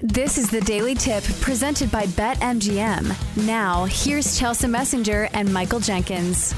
This is the Daily Tip presented by BetMGM. Now, here's Chelsea Messenger and Michael Jenkins.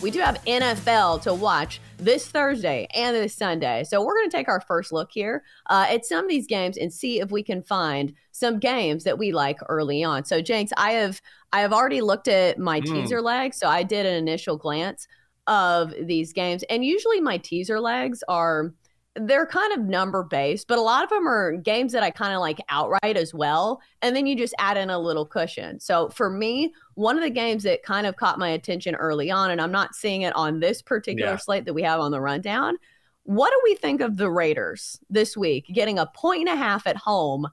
We do have NFL to watch this Thursday and this Sunday. So we're going to take our first look here at some of these games and see if we can find some games that we like early on. So, Jenks, I have already looked at my teaser legs. So I did an initial glance of these games. And usually my teaser legs are... they're kind of number-based, but a lot of them are games that I kind of like outright as well, and then you just add in a little cushion. So for me, one of the games that kind of caught my attention early on, and I'm not seeing it on this particular slate that we have on the rundown, what do we think of the Raiders this week getting 1.5 points at home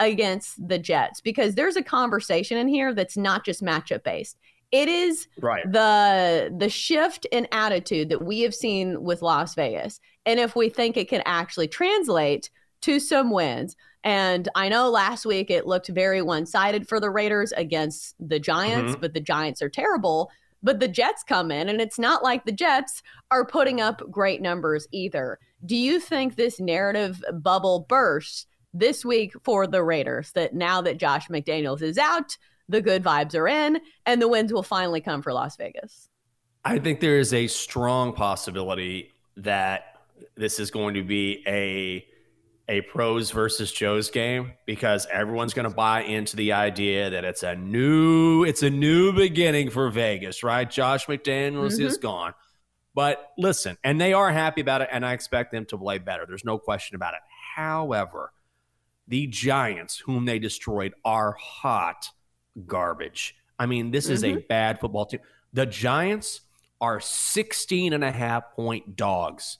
against the Jets? Because there's a conversation in here that's not just matchup-based. It is the shift in attitude that we have seen with Las Vegas. And if we think it can actually translate to some wins. And I know last week it looked very one-sided for the Raiders against the Giants, but the Giants are terrible. But the Jets come in, and it's not like the Jets are putting up great numbers either. Do you think this narrative bubble bursts this week for the Raiders, that now that Josh McDaniels is out, the good vibes are in, and the wins will finally come for Las Vegas? I think there is a strong possibility that this is going to be a pros versus Joes game, because everyone's going to buy into the idea that it's a new beginning for Vegas, right? Josh McDaniels is gone. But listen, and they are happy about it, and I expect them to play better. There's no question about it. However, the Giants, whom they destroyed, are hot garbage. I mean, this is a bad football team. The Giants are 16.5-point dogs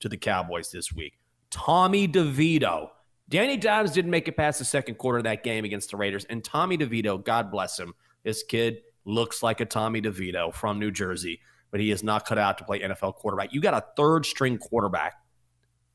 to the Cowboys this week. Tommy DeVito. Danny Dimes didn't make it past the second quarter of that game against the Raiders, and Tommy DeVito, God bless him, this kid looks like a Tommy DeVito from New Jersey, but he is not cut out to play NFL quarterback. You got a third-string quarterback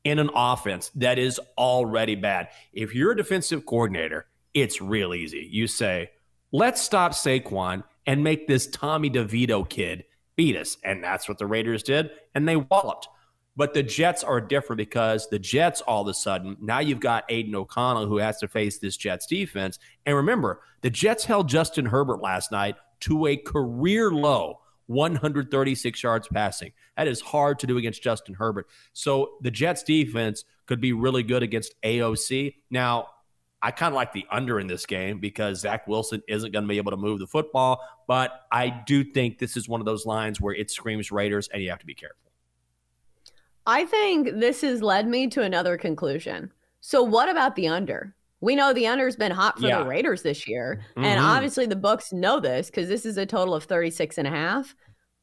in an offense that is already bad. If you're a defensive coordinator, it's real easy. You say, let's stop Saquon and make this Tommy DeVito kid beat us. And that's what the Raiders did, and they walloped. But the Jets are different, because the Jets, all of a sudden, now you've got Aiden O'Connell who has to face this Jets defense. And remember, the Jets held Justin Herbert last night to a career low 136 yards passing. That is hard to do against Justin Herbert. So the Jets defense could be really good against AOC. Now, I kind of like the under in this game because Zach Wilson isn't going to be able to move the football, but I do think this is one of those lines where it screams Raiders and you have to be careful. I think this has led me to another conclusion. So what about the under? We know the under has been hot for the Raiders this year, and obviously the books know this because this is a total of 36.5.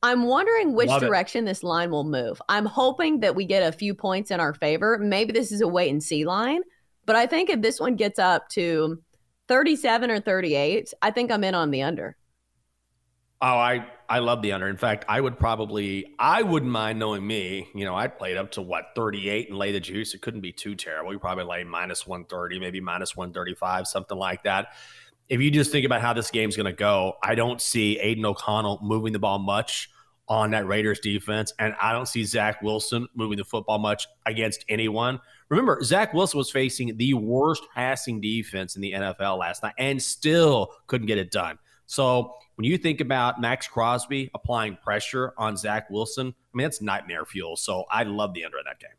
I'm wondering which direction this line will move. I'm hoping that we get a few points in our favor. Maybe this is a wait and see line. But I think if this one gets up to 37 or 38, I think I'm in on the under. Oh, I love the under. In fact, I wouldn't mind, knowing me, you know, I'd play it up to 38 and lay the juice. It couldn't be too terrible. You probably lay -130, maybe -135, something like that. If you just think about how this game's going to go, I don't see Aiden O'Connell moving the ball much on that Raiders defense, and I don't see Zach Wilson moving the football much against anyone. Remember, Zach Wilson was facing the worst passing defense in the NFL last night and still couldn't get it done. So when you think about Max Crosby applying pressure on Zach Wilson, I mean, that's nightmare fuel. So I love the under in that game.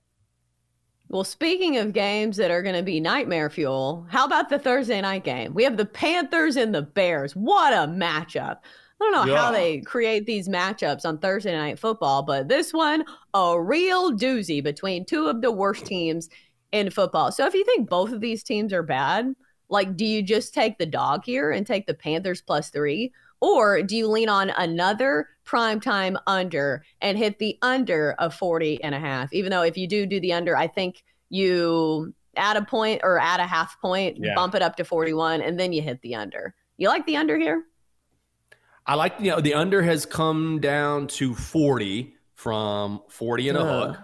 Well, speaking of games that are going to be nightmare fuel, how about the Thursday night game? We have the Panthers and the Bears. What a matchup. I don't know how they create these matchups on Thursday Night Football, but this one, a real doozy between two of the worst teams in football. So if you think both of these teams are bad, like, do you just take the dog here and take the Panthers +3? Or do you lean on another primetime under and hit the under of 40.5? Even though if you do the under, I think you add a point or add a half point, bump it up to 41, and then you hit the under. You like the under here? I like, the under has come down to 40 from 40 and a hook.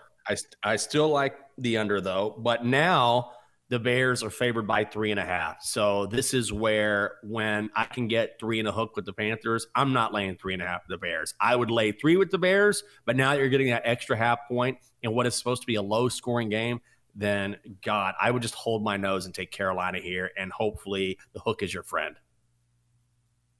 I still like the under, though. But now the Bears are favored by 3.5. So this is where, when I can get 3.5 with the Panthers, I'm not laying 3.5 with the Bears. I would lay 3 with the Bears, but now that you're getting that extra half point and what is supposed to be a low-scoring game, then God, I would just hold my nose and take Carolina here, and hopefully the hook is your friend.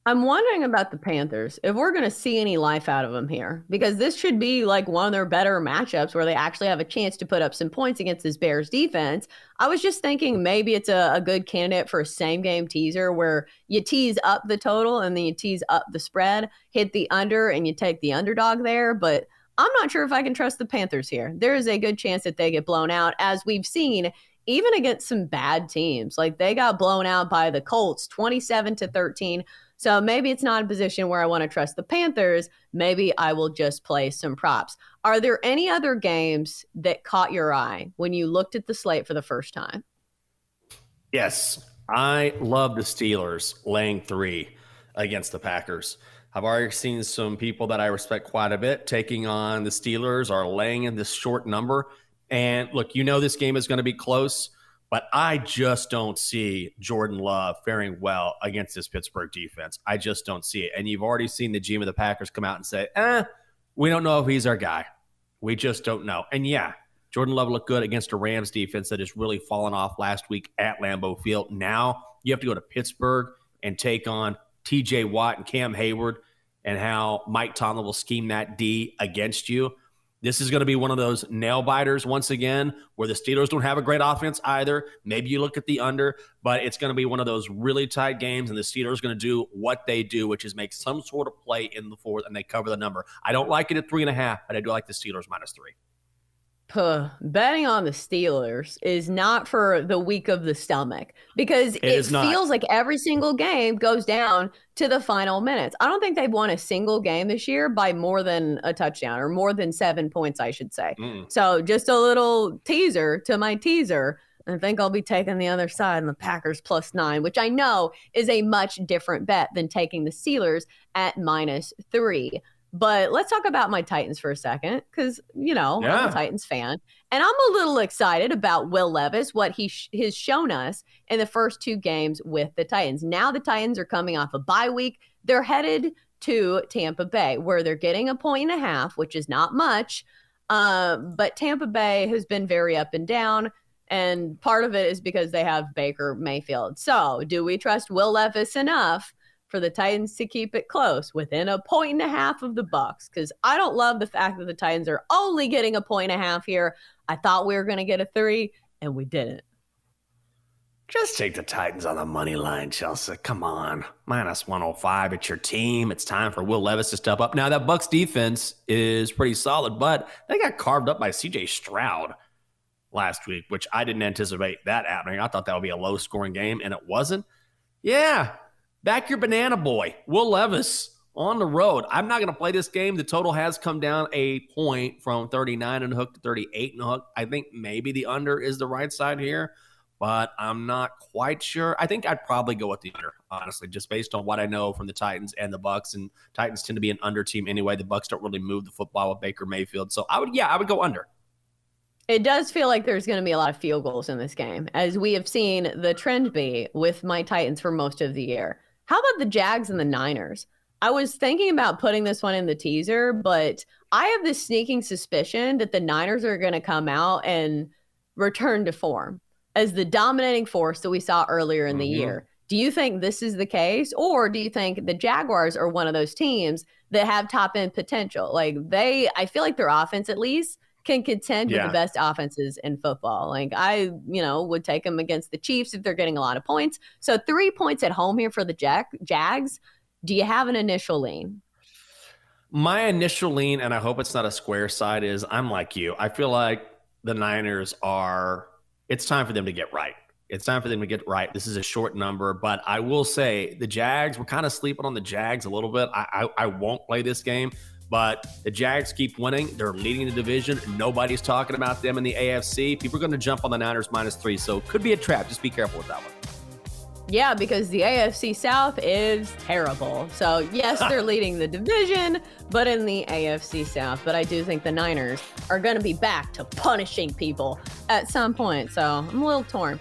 I'm wondering about the Panthers, if we're going to see any life out of them here, because this should be like one of their better matchups where they actually have a chance to put up some points against this Bears defense. I was just thinking maybe it's a good candidate for a same game teaser where you tease up the total and then you tease up the spread, hit the under, and you take the underdog there. But I'm not sure if I can trust the Panthers here. There is a good chance that they get blown out, as we've seen even against some bad teams. Like they got blown out by the Colts 27-13. So maybe it's not a position where I want to trust the Panthers. Maybe I will just play some props. Are there any other games that caught your eye when you looked at the slate for the first time? Yes, I love the Steelers laying 3 against the Packers. I've already seen some people that I respect quite a bit taking on the Steelers are laying in this short number. And look, you know this game is going to be close. But I just don't see Jordan Love faring well against this Pittsburgh defense. I just don't see it. And you've already seen the GM of the Packers come out and say, we don't know if he's our guy. We just don't know. And yeah, Jordan Love looked good against a Rams defense that has really fallen off last week at Lambeau Field. Now you have to go to Pittsburgh and take on T.J. Watt and Cam Hayward and how Mike Tomlin will scheme that D against you. This is going to be one of those nail biters once again where the Steelers don't have a great offense either. Maybe you look at the under, but it's going to be one of those really tight games, and the Steelers are going to do what they do, which is make some sort of play in the fourth, and they cover the number. I don't like it at 3.5, but I do like the Steelers -3. Puh, betting on the Steelers is not for the weak of the stomach, because it feels like every single game goes down to the final minutes. I don't think they've won a single game this year by more than a touchdown or more than 7 points, I should say. So just a little teaser to my teaser. I think I'll be taking the other side and the Packers +9, which I know is a much different bet than taking the Steelers at -3. But let's talk about my Titans for a second, because, you know, I'm a Titans fan. And I'm a little excited about Will Levis, what he has shown us in the first two games with the Titans. Now the Titans are coming off a bye week. They're headed to Tampa Bay, where they're getting 1.5, which is not much. But Tampa Bay has been very up and down. And part of it is because they have Baker Mayfield. So do we trust Will Levis enough for the Titans to keep it close within 1.5 of the Bucs? Because I don't love the fact that the Titans are only getting 1.5 here. I thought we were going to get 3, and we didn't. Just take the Titans on the money line, Chelsea. Come on. -105. It's your team. It's time for Will Levis to step up. Now, that Bucs defense is pretty solid, but they got carved up by C.J. Stroud last week, which I didn't anticipate that happening. I thought that would be a low-scoring game, and it wasn't. Yeah. Back your banana boy, Will Levis, on the road. I'm not going to play this game. The total has come down a point from 39.5 to 38.5. I think maybe the under is the right side here, but I'm not quite sure. I think I'd probably go with the under, honestly, just based on what I know from the Titans and the Bucs. And Titans tend to be an under team anyway. The Bucs don't really move the football with Baker Mayfield. So I would go under. It does feel like there's going to be a lot of field goals in this game, as we have seen the trend be with my Titans for most of the year. How about the Jags and the Niners? I was thinking about putting this one in the teaser, but I have this sneaking suspicion that the Niners are going to come out and return to form as the dominating force that we saw earlier in the year. Do you think this is the case, or do you think the Jaguars are one of those teams that have top-end potential? Like I feel like their offense, at least, can contend with the best offenses in football. Like I would take them against the Chiefs if they're getting a lot of points. So 3 points at home here for the Jags. Do you have an initial lean? My initial lean, and I hope it's not a square side, is I'm like you. I feel like the Niners it's time for them to get right. It's time for them to get right. This is a short number, but I will say the Jags, we're kind of sleeping on the Jags a little bit. I won't play this game. But the Jags keep winning. They're leading the division. Nobody's talking about them in the AFC. People are going to jump on the Niners -3. So it could be a trap. Just be careful with that one. Yeah, because the AFC South is terrible. So, yes, they're leading the division, but in the AFC South. But I do think the Niners are going to be back to punishing people at some point. So I'm a little torn.